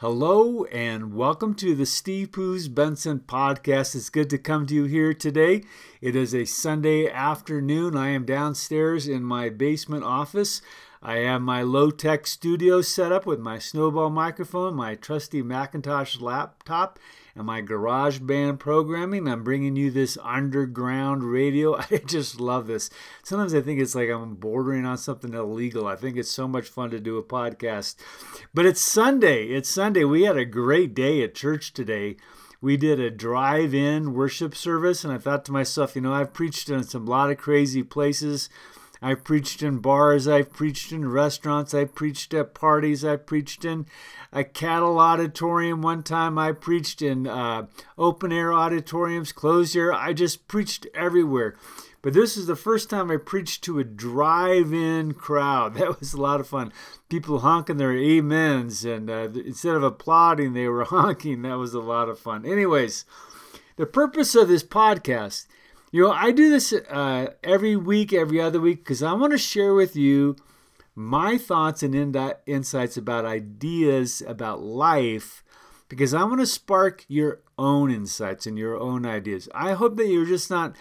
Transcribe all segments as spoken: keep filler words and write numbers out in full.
Hello and welcome to the Steve Poos Benson podcast. It's good to come to you here today. It is a Sunday afternoon. I am downstairs in my basement office. I have my low-tech studio set up with my snowball microphone, my trusty Macintosh laptop, and my GarageBand programming. I'm bringing you this underground radio. I just love this. Sometimes I think it's like I'm bordering on something illegal. I think it's so much fun to do a podcast. But it's Sunday. It's Sunday. We had a great day at church today. We did a drive-in worship service, and I thought to myself, you know, I've preached in some lot of crazy places. I've preached in bars, I've preached in restaurants, I've preached at parties, I've preached in a cattle auditorium one time, I preached in uh, open-air auditoriums, closed-air, I just preached everywhere. But this is the first time I preached to a drive-in crowd. That was a lot of fun. People honking their amens, and uh, instead of applauding, they were honking. That was a lot of fun. Anyways, the purpose of this podcast, you know, I do this uh, every week, every other week, because I want to share with you my thoughts and in- insights about ideas, about life, because I want to spark your own insights and your own ideas. I hope that you're just not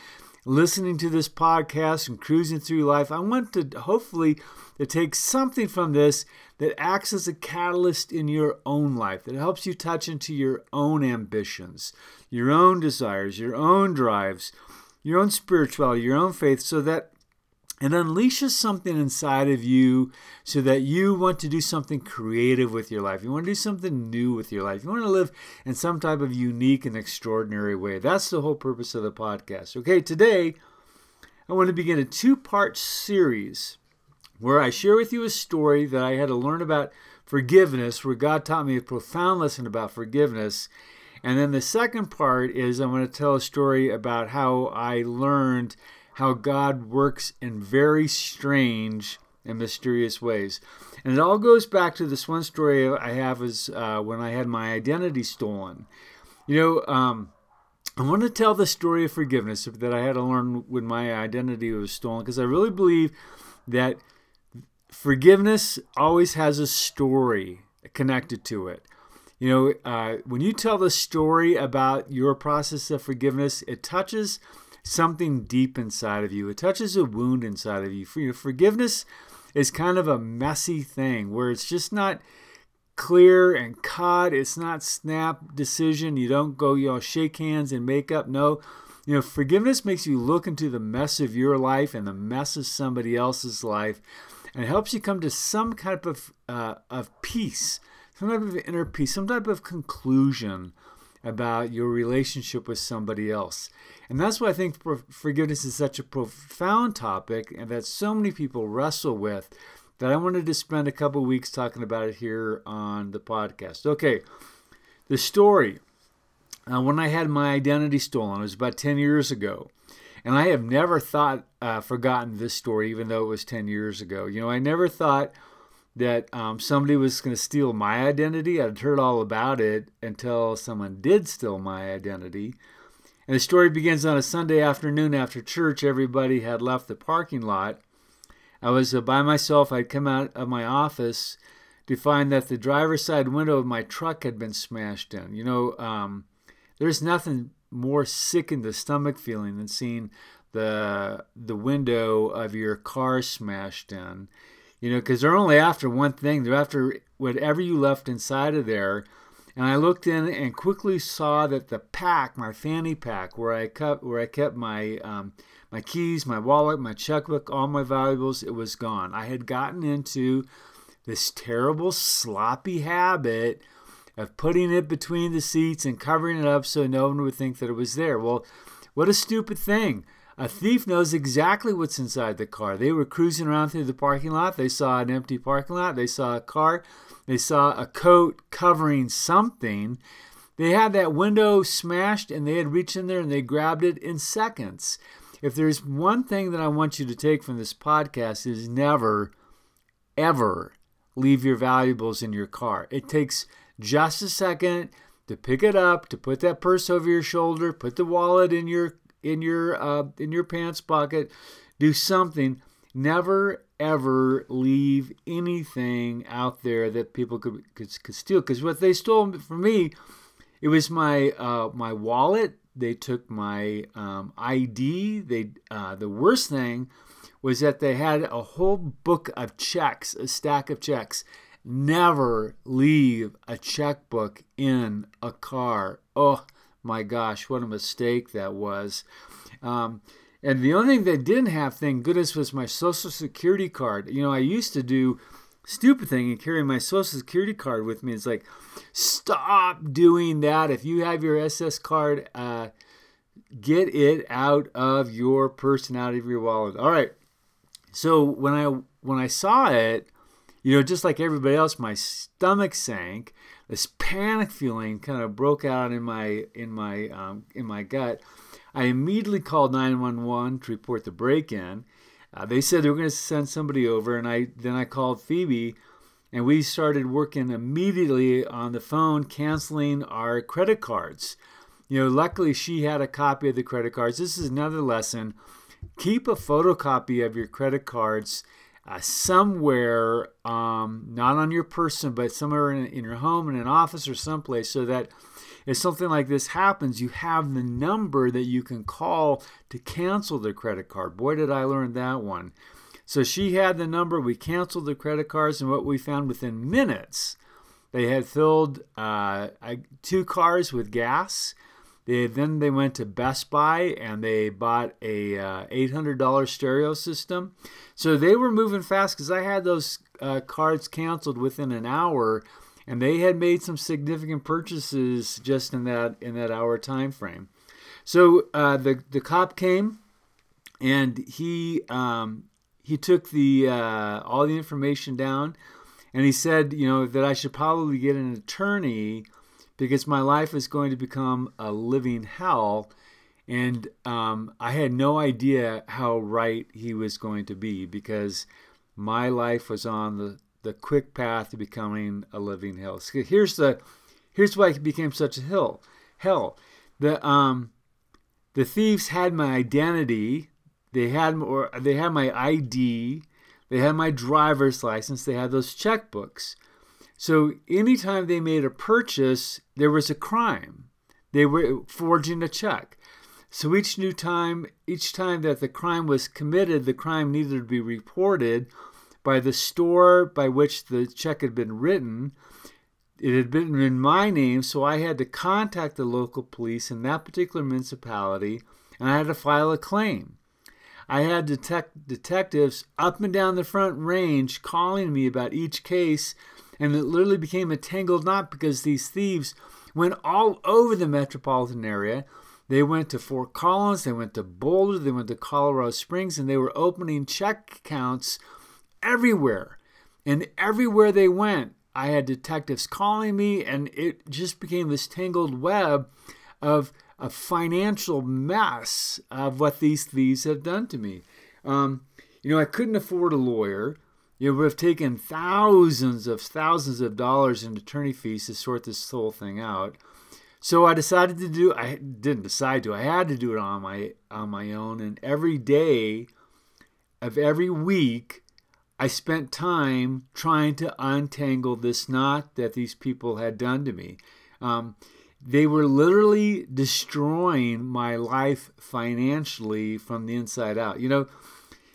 listening to this podcast and cruising through life. I want to hopefully to take something from this that acts as a catalyst in your own life, that helps you touch into your own ambitions, your own desires, your own drives, your own spirituality, your own faith, so that it unleashes something inside of you so that you want to do something creative with your life. You want to do something new with your life. You want to live in some type of unique and extraordinary way. That's the whole purpose of the podcast. Okay, today I want to begin a two-part series where I share with you a story that I had to learn about forgiveness, where God taught me a profound lesson about forgiveness. And then the second part is I'm going to tell a story about how I learned how God works in very strange and mysterious ways. And it all goes back to this one story I have is uh, when I had my identity stolen. You know, um, I want to tell the story of forgiveness that I had to learn when my identity was stolen, because I really believe that forgiveness always has a story connected to it. You know, uh, when you tell the story about your process of forgiveness, it touches something deep inside of you. It touches a wound inside of you. For, you know, forgiveness is kind of a messy thing where it's just not clear and cut. It's not snap decision. You don't go, you know, shake hands and make up. No, you know, forgiveness makes you look into the mess of your life and the mess of somebody else's life, and it helps you come to some type of uh, of peace. Some type of inner peace, some type of conclusion about your relationship with somebody else. And that's why I think forgiveness is such a profound topic and that so many people wrestle with, that I wanted to spend a couple of weeks talking about it here on the podcast. Okay, the story. Uh, when I had my identity stolen, it was about ten years ago. And I have never thought, uh, forgotten this story, even though it was ten years ago. You know, I never thought that um, somebody was going to steal my identity. I'd heard all about it until someone did steal my identity. And the story begins on a Sunday afternoon after church. Everybody had left the parking lot. I was uh, by myself. I'd come out of my office to find that the driver's side window of my truck had been smashed in. You know, um, there's nothing more sick in the stomach feeling than seeing the the window of your car smashed in. You know, because they're only after one thing. They're after whatever you left inside of there. And I looked in and quickly saw that the pack, my fanny pack, where I kept, where I kept my um, my keys, my wallet, my checkbook, all my valuables, it was gone. I had gotten into this terrible, sloppy habit of putting it between the seats and covering it up so no one would think that it was there. Well, what a stupid thing. A thief knows exactly what's inside the car. They were cruising around through the parking lot. They saw an empty parking lot. They saw a car. They saw a coat covering something. They had that window smashed, and they had reached in there, and they grabbed it in seconds. If there's one thing that I want you to take from this podcast, is never, ever leave your valuables in your car. It takes just a second to pick it up, to put that purse over your shoulder, put the wallet in your in your uh, in your pants pocket, do something. never, ever leave anything out there that people could could, could steal. Because what they stole from me, it was my uh, my wallet. They took my um, I D. They uh, the worst thing was that they had a whole book of checks, a stack of checks. Never leave a checkbook in a car. Oh my gosh, what a mistake that was. Um, and the only thing they didn't have, thank goodness, was my Social Security card. You know, I used to do stupid thing and carry my Social Security card with me. It's like, stop doing that. If you have your S S card, uh, get it out of your purse and out of your wallet. All right. So when I when I saw it, you know, just like everybody else, my stomach sank. This panic feeling kind of broke out in my in my um, in my gut. I immediately called nine one one to report the break-in. Uh, they said they were going to send somebody over, and I then I called Phoebe, and we started working immediately on the phone, canceling our credit cards. You know, luckily she had a copy of the credit cards. This is another lesson: keep a photocopy of your credit cards. Uh, somewhere, um, not on your person, but somewhere in, in your home, in an office or someplace, so that if something like this happens, you have the number that you can call to cancel the credit card. Boy, did I learn that one. So she had the number. We canceled the credit cards, and what we found within minutes, they had filled uh, two cars with gas. They, then they went to Best Buy and they bought a uh, eight hundred dollars stereo system. So they were moving fast because I had those uh, cards canceled within an hour, and they had made some significant purchases just in that in that hour time frame. So uh, the the cop came, and he um, he took the uh, all the information down, and he said, you know, that I should probably get an attorney, because my life is going to become a living hell. And um, I had no idea how right he was going to be, because my life was on the, the quick path to becoming a living hell. So here's the here's why it became such a hell. Hell, the um, the thieves had my identity. They had or they had my I D. They had my driver's license. They had those checkbooks. So anytime they made a purchase, there was a crime. They were forging a check. So each new time, each time that the crime was committed, the crime needed to be reported by the store by which the check had been written. It had been in my name, so I had to contact the local police in that particular municipality, and I had to file a claim. I had detect- detectives up and down the Front Range calling me about each case. And it literally became a tangled knot, because these thieves went all over the metropolitan area. They went to Fort Collins, they went to Boulder, they went to Colorado Springs, and they were opening check accounts everywhere. And everywhere they went, I had detectives calling me, and it just became this tangled web of a financial mess of what these thieves have done to me. Um, you know, I couldn't afford a lawyer. You know, we've taken thousands of thousands of dollars in attorney fees to sort this whole thing out. So I decided to do, I didn't decide to, I had to do it on my on my own. And every day of every week, I spent time trying to untangle this knot that these people had done to me. Um, they were literally destroying my life financially from the inside out. You know,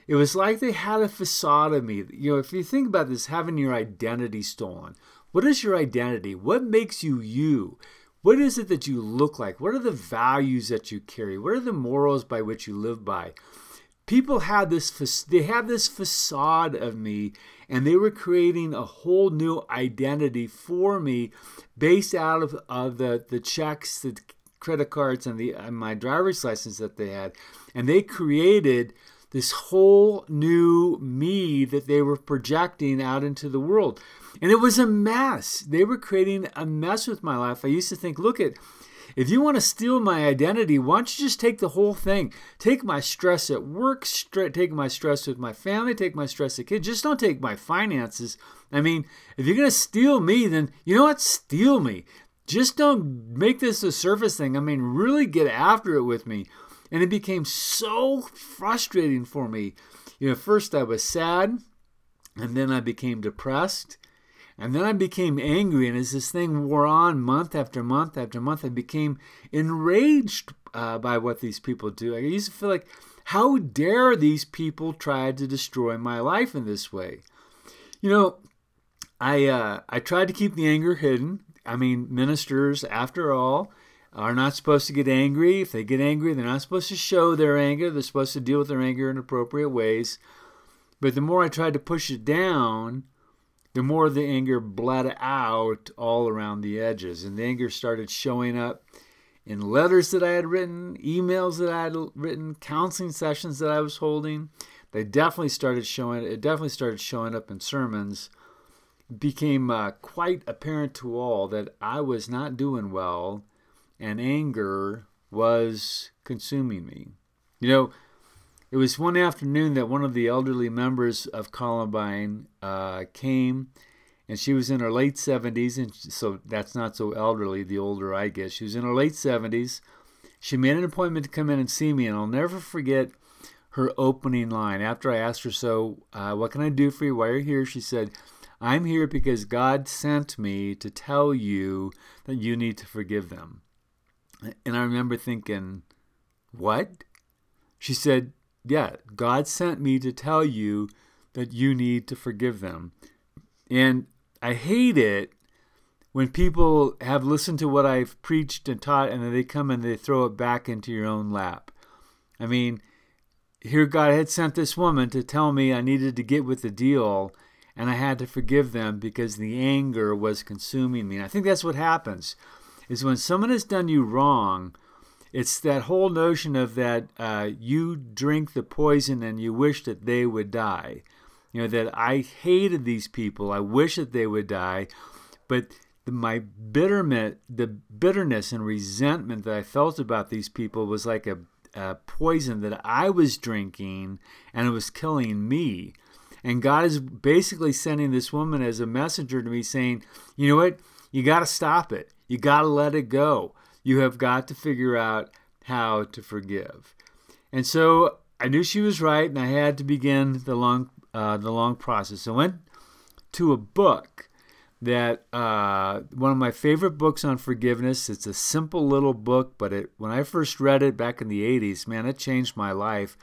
it was like they had a facade of me. You know, if you think about this, having your identity stolen. What is your identity? What makes you you? What is it that you look like? What are the values that you carry? What are the morals by which you live by? People had this, they had this facade of me, and they were creating a whole new identity for me based out of, of the, the checks, the credit cards, and, the, and my driver's license that they had. And they created this whole new me that they were projecting out into the world. And it was a mess. They were creating a mess with my life. I used to think, look, it, if you want to steal my identity, why don't you just take the whole thing? Take my stress at work, st- take my stress with my family, take my stress at kids. Just don't take my finances. I mean, if you're going to steal me, then you know what? Steal me. Just don't make this a surface thing. I mean, really get after it with me. And it became so frustrating for me. You know, first I was sad, and then I became depressed, and then I became angry. And as this thing wore on month after month after month, I became enraged uh, by what these people do. I used to feel like, how dare these people try to destroy my life in this way? You know, I uh, I tried to keep the anger hidden. I mean, ministers, after all, are not supposed to get angry. If they get angry, they're not supposed to show their anger. They're supposed to deal with their anger in appropriate ways. But the more I tried to push it down, the more the anger bled out all around the edges. And the anger started showing up in letters that I had written, emails that I had written, counseling sessions that I was holding. They definitely started showing, it definitely started showing up in sermons. It became uh, quite apparent to all that I was not doing well, and anger was consuming me. You know, it was one afternoon that one of the elderly members of Columbine uh, came, and she was in her late seventies, and so that's not so elderly the older I get. She was in her late seventies. She made an appointment to come in and see me, and I'll never forget her opening line. After I asked her, so uh, what can I do for you? Why are you here? She said, I'm here because God sent me to tell you that you need to forgive them. And I remember thinking, what? She said, yeah, God sent me to tell you that you need to forgive them. And I hate it when people have listened to what I've preached and taught, and then they come and they throw it back into your own lap. I mean, here God had sent this woman to tell me I needed to get with the deal, and I had to forgive them because the anger was consuming me. And I think that's what happens. Is when someone has done you wrong, it's that whole notion of that uh, you drink the poison and you wish that they would die. You know, that I hated these people. I wish that they would die. But the, my bitterment, the bitterness and resentment that I felt about these people was like a, a poison that I was drinking, and it was killing me. And God is basically sending this woman as a messenger to me saying, you know what? You got to stop it. You got to let it go. You have got to figure out how to forgive. And so I knew she was right, and I had to begin the long uh, the long process. I went to a book that uh, one of my favorite books on forgiveness. It's a simple little book, but it when I first read it back in the eighties, man, it changed my life.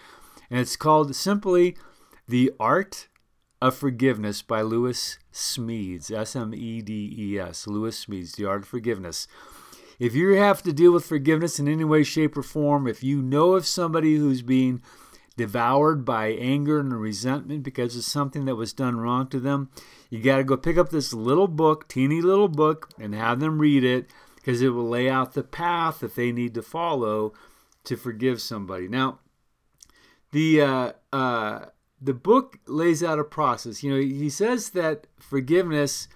And it's called Simply the Art of Forgiveness by Lewis Smedes, S M E D E S, Lewis Smedes, The Art of Forgiveness. If you have to deal with forgiveness in any way, shape, or form, if you know of somebody who's being devoured by anger and resentment because of something that was done wrong to them, you got to go pick up this little book, teeny little book, and have them read it, because it will lay out the path that they need to follow to forgive somebody. Now, the... uh, uh, The book lays out a process. You know, he says that forgiveness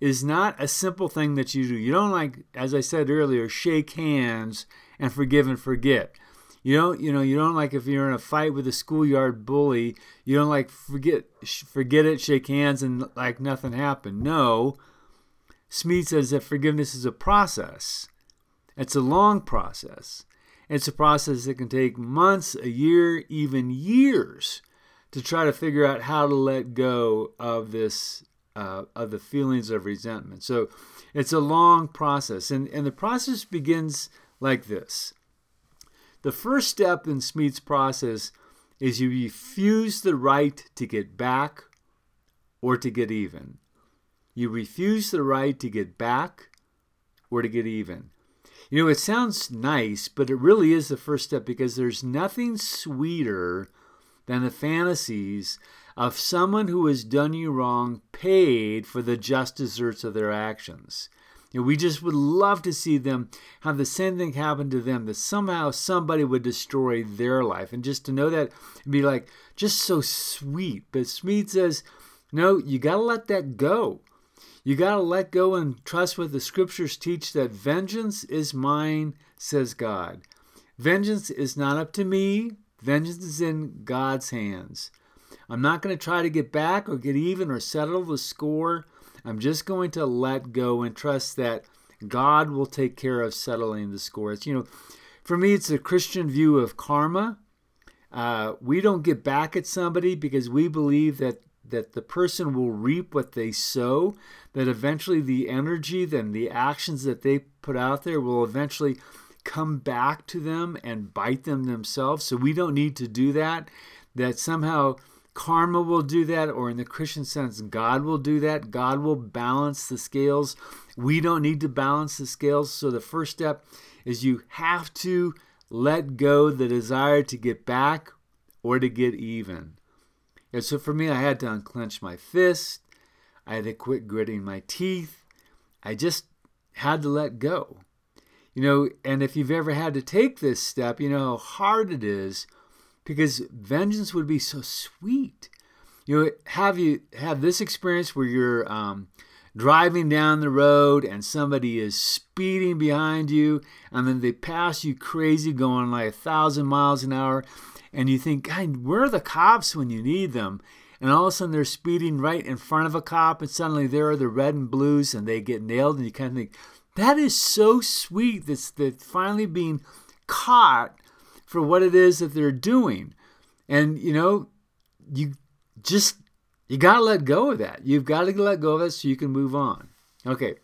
is not a simple thing that you do. You don't, like, as I said earlier, shake hands and forgive and forget. You don't, you know, you don't, like, if you're in a fight with a schoolyard bully, you don't, like, forget, forget it, shake hands, and, like, nothing happened. No, Smedes says that forgiveness is a process. It's a long process. It's a process that can take months, a year, even years, to try to figure out how to let go of this, uh, of the feelings of resentment. So it's a long process. And, and the process begins like this. The first step in Smedes' process is you refuse the right to get back or to get even. You refuse the right to get back or to get even. You know, it sounds nice, but it really is the first step, because there's nothing sweeter than the fantasies of someone who has done you wrong paid for the just deserts of their actions. You know, we just would love to see them have the same thing happen to them, that somehow somebody would destroy their life. And just to know that and be like, just so sweet. But Smedes says, no, you got to let that go. You got to let go and trust what the scriptures teach, that vengeance is mine, says God. Vengeance is not up to me. Vengeance is in God's hands. I'm not going to try to get back or get even or settle the score. I'm just going to let go and trust that God will take care of settling the score. It's, you know, for me, it's a Christian view of karma. Uh, we don't get back at somebody because we believe that that the person will reap what they sow, that eventually the energy, then the actions that they put out there will eventually come back to them and bite them themselves. So we don't need to do that, that somehow karma will do that, or in the Christian sense, God will do that. God will balance the scales. We don't need to balance the scales. So the first step is you have to let go the desire to get back or to get even. And so for me, I had to unclench my fist. I had to quit gritting my teeth. I just had to let go. You know, and if you've ever had to take this step, you know how hard it is, because vengeance would be so sweet. You know, have you have this experience where you're um, driving down the road and somebody is speeding behind you, and then they pass you crazy going like a thousand miles an hour, and you think, God, where are the cops when you need them? And all of a sudden they're speeding right in front of a cop, and suddenly there are the red and blues, and they get nailed, and you kind of think, that is so sweet, that's that finally being caught for what it is that they're doing. And, you know, you just, you got to let go of that. You've got to let go of it so you can move on. Okay,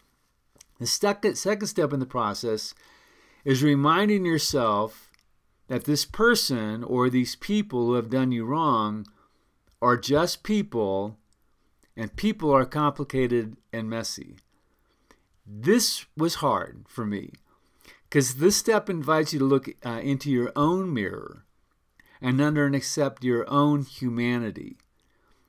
the second step in the process is reminding yourself that this person or these people who have done you wrong are just people, and people are complicated and messy. This was hard for me because this step invites you to look uh, into your own mirror and under and accept your own humanity.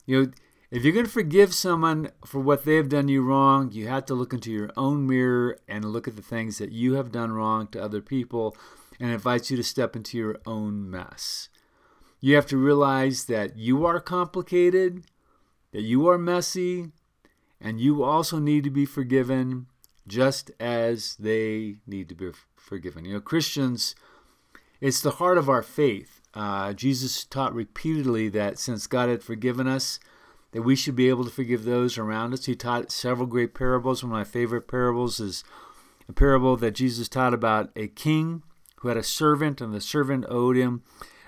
You know, if you're going to forgive someone for what they've done you wrong, you have to look into your own mirror and look at the things that you have done wrong to other people, and invites you to step into your own mess. You have to realize that you are complicated, that you are messy, and you also need to be forgiven just as they need to be forgiven. You know, Christians, it's the heart of our faith. Uh, Jesus taught repeatedly that since God had forgiven us, that we should be able to forgive those around us. He taught several great parables. One of my favorite parables is a parable that Jesus taught about a king who had a servant, and the servant owed him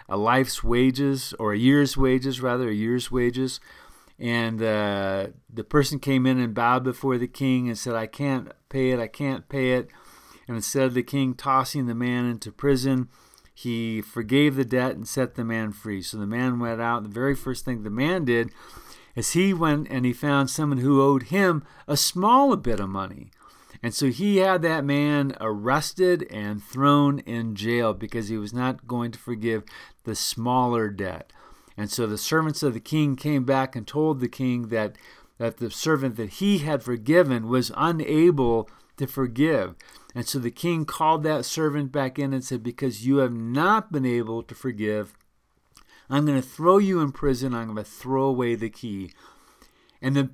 a life's wages, or a year's wages, rather, a year's wages. And uh, the person came in and bowed before the king and said, I can't pay it, I can't pay it. And instead of the king tossing the man into prison, he forgave the debt and set the man free. So the man went out, and the very first thing the man did is he went and he found someone who owed him a small bit of money. And so he had that man arrested and thrown in jail because he was not going to forgive the smaller debt. And so the servants of the king came back and told the king that, that the servant that he had forgiven was unable to forgive. And so the king called that servant back in and said, because you have not been able to forgive, I'm going to throw you in prison. I'm going to throw away the key. And the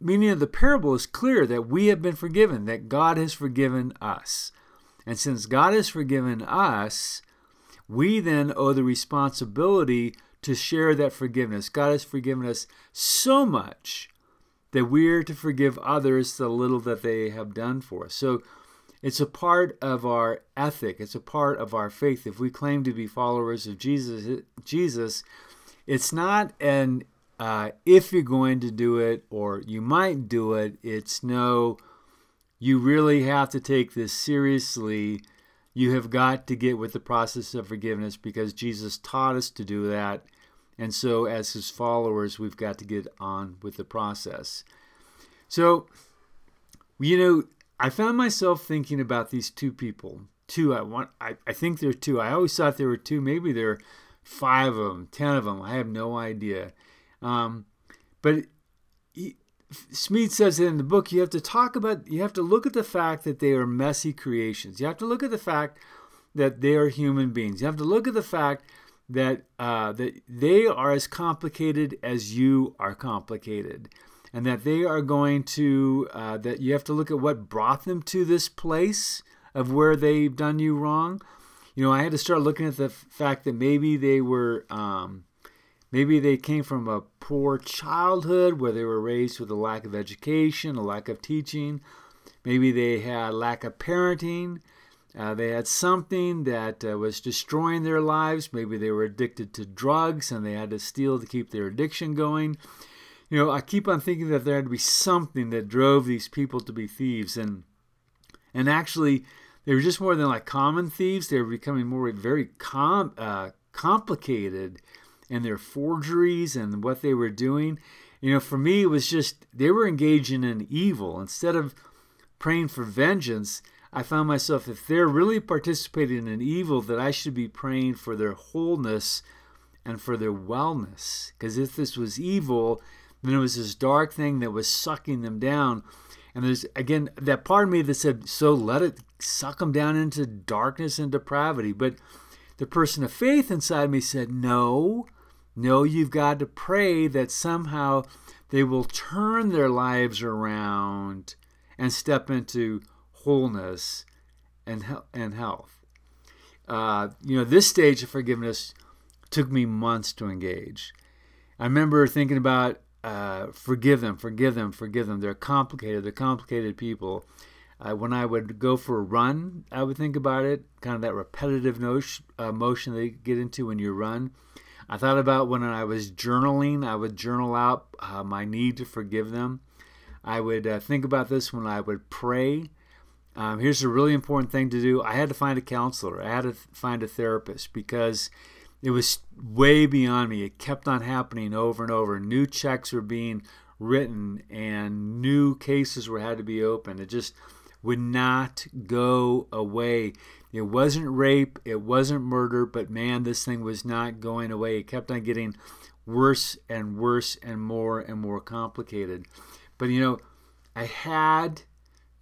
meaning of the parable is clear, that we have been forgiven, that God has forgiven us. And since God has forgiven us, we then owe the responsibility to share that forgiveness. God has forgiven us so much that we're to forgive others the little that they have done for us. So it's a part of our ethic. It's a part of our faith. If we claim to be followers of Jesus, Jesus, it's not an Uh, if you're going to do it, or you might do it, it's no, you really have to take this seriously. You have got to get with the process of forgiveness because Jesus taught us to do that. And so as his followers, we've got to get on with the process. So, you know, I found myself thinking about these two people. Two, I want. I, I think there are two. I always thought there were two. Maybe there are five of them, ten of them. I have no idea. Um, but he, Smedes says that in the book, you have to talk about, you have to look at the fact that they are messy creations. You have to look at the fact that they are human beings. You have to look at the fact that, uh, that they are as complicated as you are complicated, and that they are going to, uh, that you have to look at what brought them to this place of where they've done you wrong. You know, I had to start looking at the f- fact that maybe they were, um, Maybe they came from a poor childhood where they were raised with a lack of education, a lack of teaching. Maybe they had lack of parenting. Uh, they had something that uh, was destroying their lives. Maybe they were addicted to drugs and they had to steal to keep their addiction going. You know, I keep on thinking that there had to be something that drove these people to be thieves. And and actually, they were just more than like common thieves. They were becoming more very com- uh, complicated in their forgeries and what they were doing. You know, for me, it was just they were engaging in evil. Instead of praying for vengeance, I found myself, if they're really participating in evil, that I should be praying for their wholeness and for their wellness. Because if this was evil, then it was this dark thing that was sucking them down. And there's, again, that part of me that said, so let it suck them down into darkness and depravity. But the person of faith inside me said, no, no, you've got to pray that somehow they will turn their lives around and step into wholeness and and health. Uh, you know, this stage of forgiveness took me months to engage. I remember thinking about uh, forgive them, forgive them, forgive them. They're complicated. They're complicated people. Uh, when I would go for a run, I would think about it, kind of that repetitive notion, uh, motion they get into when you run. I thought about when I was journaling, I would journal out uh, my need to forgive them. I would uh, think about this when I would pray. Um, here's a really important thing to do. I had to find a counselor. I had to find a therapist because it was way beyond me. It kept on happening over and over. New checks were being written and new cases were had to be opened. It just would not go away. It wasn't rape. It wasn't murder. But man, this thing was not going away. It kept on getting worse and worse and more and more complicated. But, you know, I had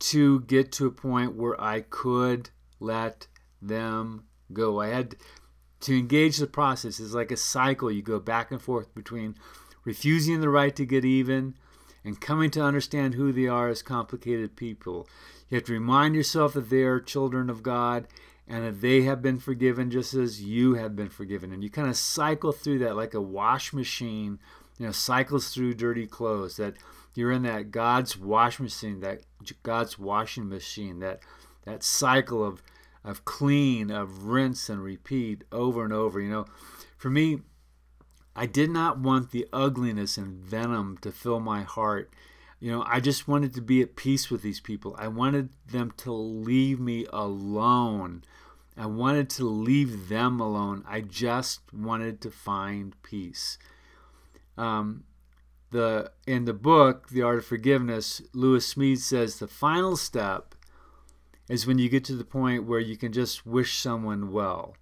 to get to a point where I could let them go. I had to engage the process. It's like a cycle. You go back and forth between refusing the right to get even and coming to understand who they are as complicated people. You have to remind yourself that they are children of God and that they have been forgiven just as you have been forgiven. And you kind of cycle through that like a wash machine, you know, cycles through dirty clothes, that you're in that God's wash machine, that God's washing machine, that that cycle of of clean, of rinse and repeat over and over. You know, for me, I did not want the ugliness and venom to fill my heart. You know, I just wanted to be at peace with these people. I wanted them to leave me alone. I wanted to leave them alone. I just wanted to find peace. Um. The, in the book, The Art of Forgiveness, Lewis Smedes says the final step is when you get to the point where you can just wish someone well.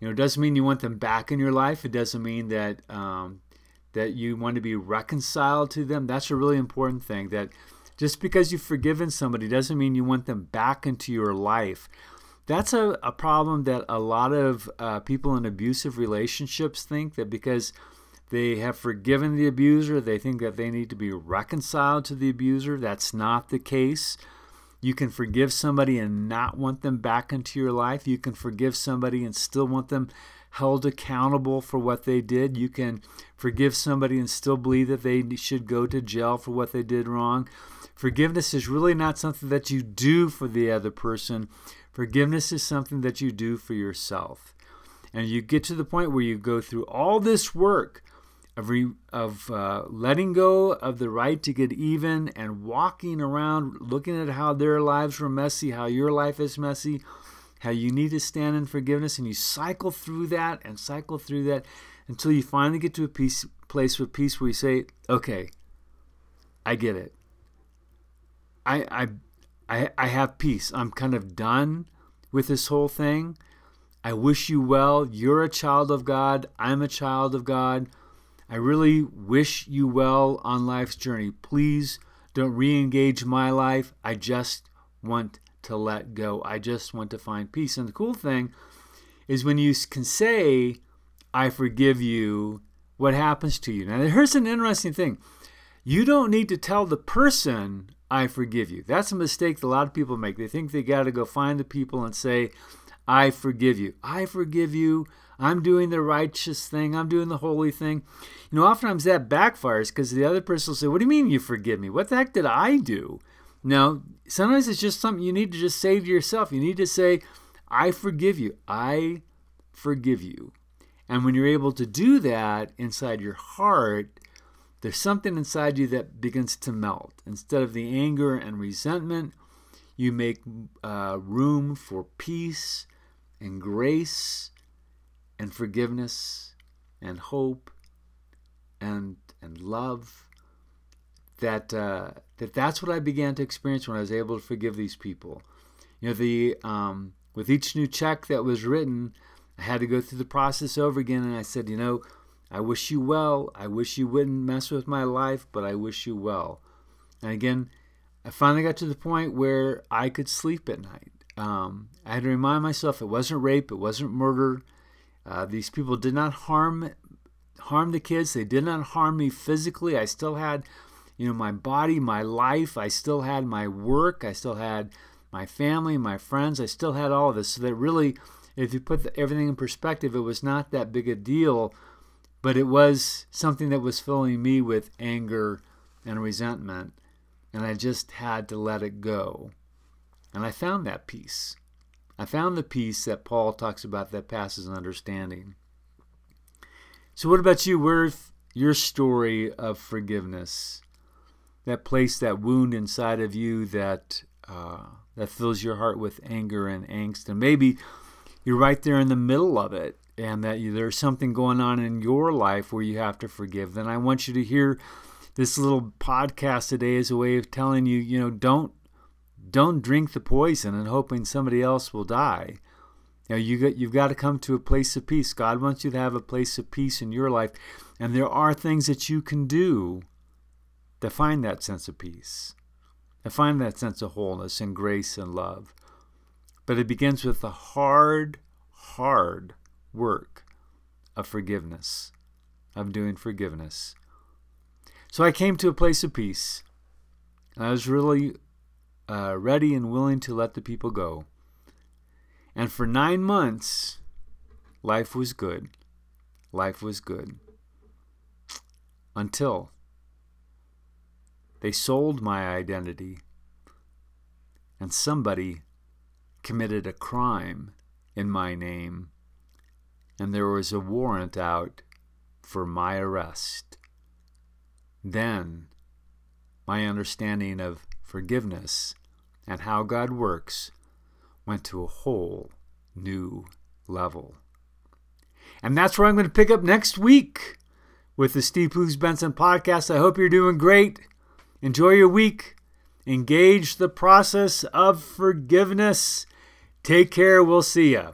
You know, it doesn't mean you want them back in your life. It doesn't mean that um, that you want to be reconciled to them. That's a really important thing, that just because you've forgiven somebody doesn't mean you want them back into your life. That's a, a problem that a lot of uh, people in abusive relationships think, that because they have forgiven the abuser, they think that they need to be reconciled to the abuser. That's not the case. You can forgive somebody and not want them back into your life. You can forgive somebody and still want them held accountable for what they did. You can forgive somebody and still believe that they should go to jail for what they did wrong. Forgiveness is really not something that you do for the other person. Forgiveness is something that you do for yourself. And you get to the point where you go through all this work of re, of uh, letting go of the right to get even and walking around looking at how their lives were messy, how your life is messy, how you need to stand in forgiveness, and you cycle through that and cycle through that until you finally get to a peace, place with peace where you say, okay, I get it. I I I, I have peace. I'm kind of done with this whole thing. I wish you well. You're a child of God. I'm a child of God. I really wish you well on life's journey. Please don't re-engage my life. I just want to let go. I just want to find peace. And the cool thing is when you can say, I forgive you, what happens to you? Now, here's an interesting thing. You don't need to tell the person, I forgive you. That's a mistake that a lot of people make. They think they got to go find the people and say, I forgive you. I forgive you. I'm doing the righteous thing. I'm doing the holy thing. You know, oftentimes that backfires because the other person will say, what do you mean you forgive me? What the heck did I do? Now, sometimes it's just something you need to just say to yourself. You need to say, I forgive you. I forgive you. And when you're able to do that inside your heart, there's something inside you that begins to melt. Instead of the anger and resentment, you make uh, room for peace and grace and forgiveness and hope and and love. That uh, that that's what I began to experience when I was able to forgive these people. You know, the um, with each new check that was written, I had to go through the process over again, and I said, you know, I wish you well. I wish you wouldn't mess with my life, but I wish you well. And again, I finally got to the point where I could sleep at night. Um, I had to remind myself it wasn't rape, it wasn't murder. Uh, these people did not harm harm the kids. They did not harm me physically. I still had, you know, my body, my life. I still had my work. I still had my family, my friends. I still had all of this. So that really, if you put the, everything in perspective, it was not that big a deal, but it was something that was filling me with anger and resentment, and I just had to let it go. And I found that peace. I found the peace that Paul talks about that passes understanding. So what about you? Where's your story of forgiveness? That place, that wound inside of you that uh, that fills your heart with anger and angst. And maybe you're right there in the middle of it, and that you, there's something going on in your life where you have to forgive. Then I want you to hear this little podcast today as a way of telling you, you know, don't don't drink the poison and hoping somebody else will die. You know, you got, you've got to come to a place of peace. God wants you to have a place of peace in your life, and there are things that you can do to find that sense of peace, to find that sense of wholeness and grace and love. But it begins with the hard, hard work of forgiveness, of doing forgiveness. So I came to a place of peace, and I was really uh, ready and willing to let the people go. And for nine months, life was good. Life was good. Until they sold my identity, and somebody committed a crime in my name, and there was a warrant out for my arrest. Then my understanding of forgiveness and how God works went to a whole new level. And that's where I'm going to pick up next week with the Steve Poos Benson podcast. I hope you're doing great. Enjoy your week. Engage the process of forgiveness. Take care. We'll see ya.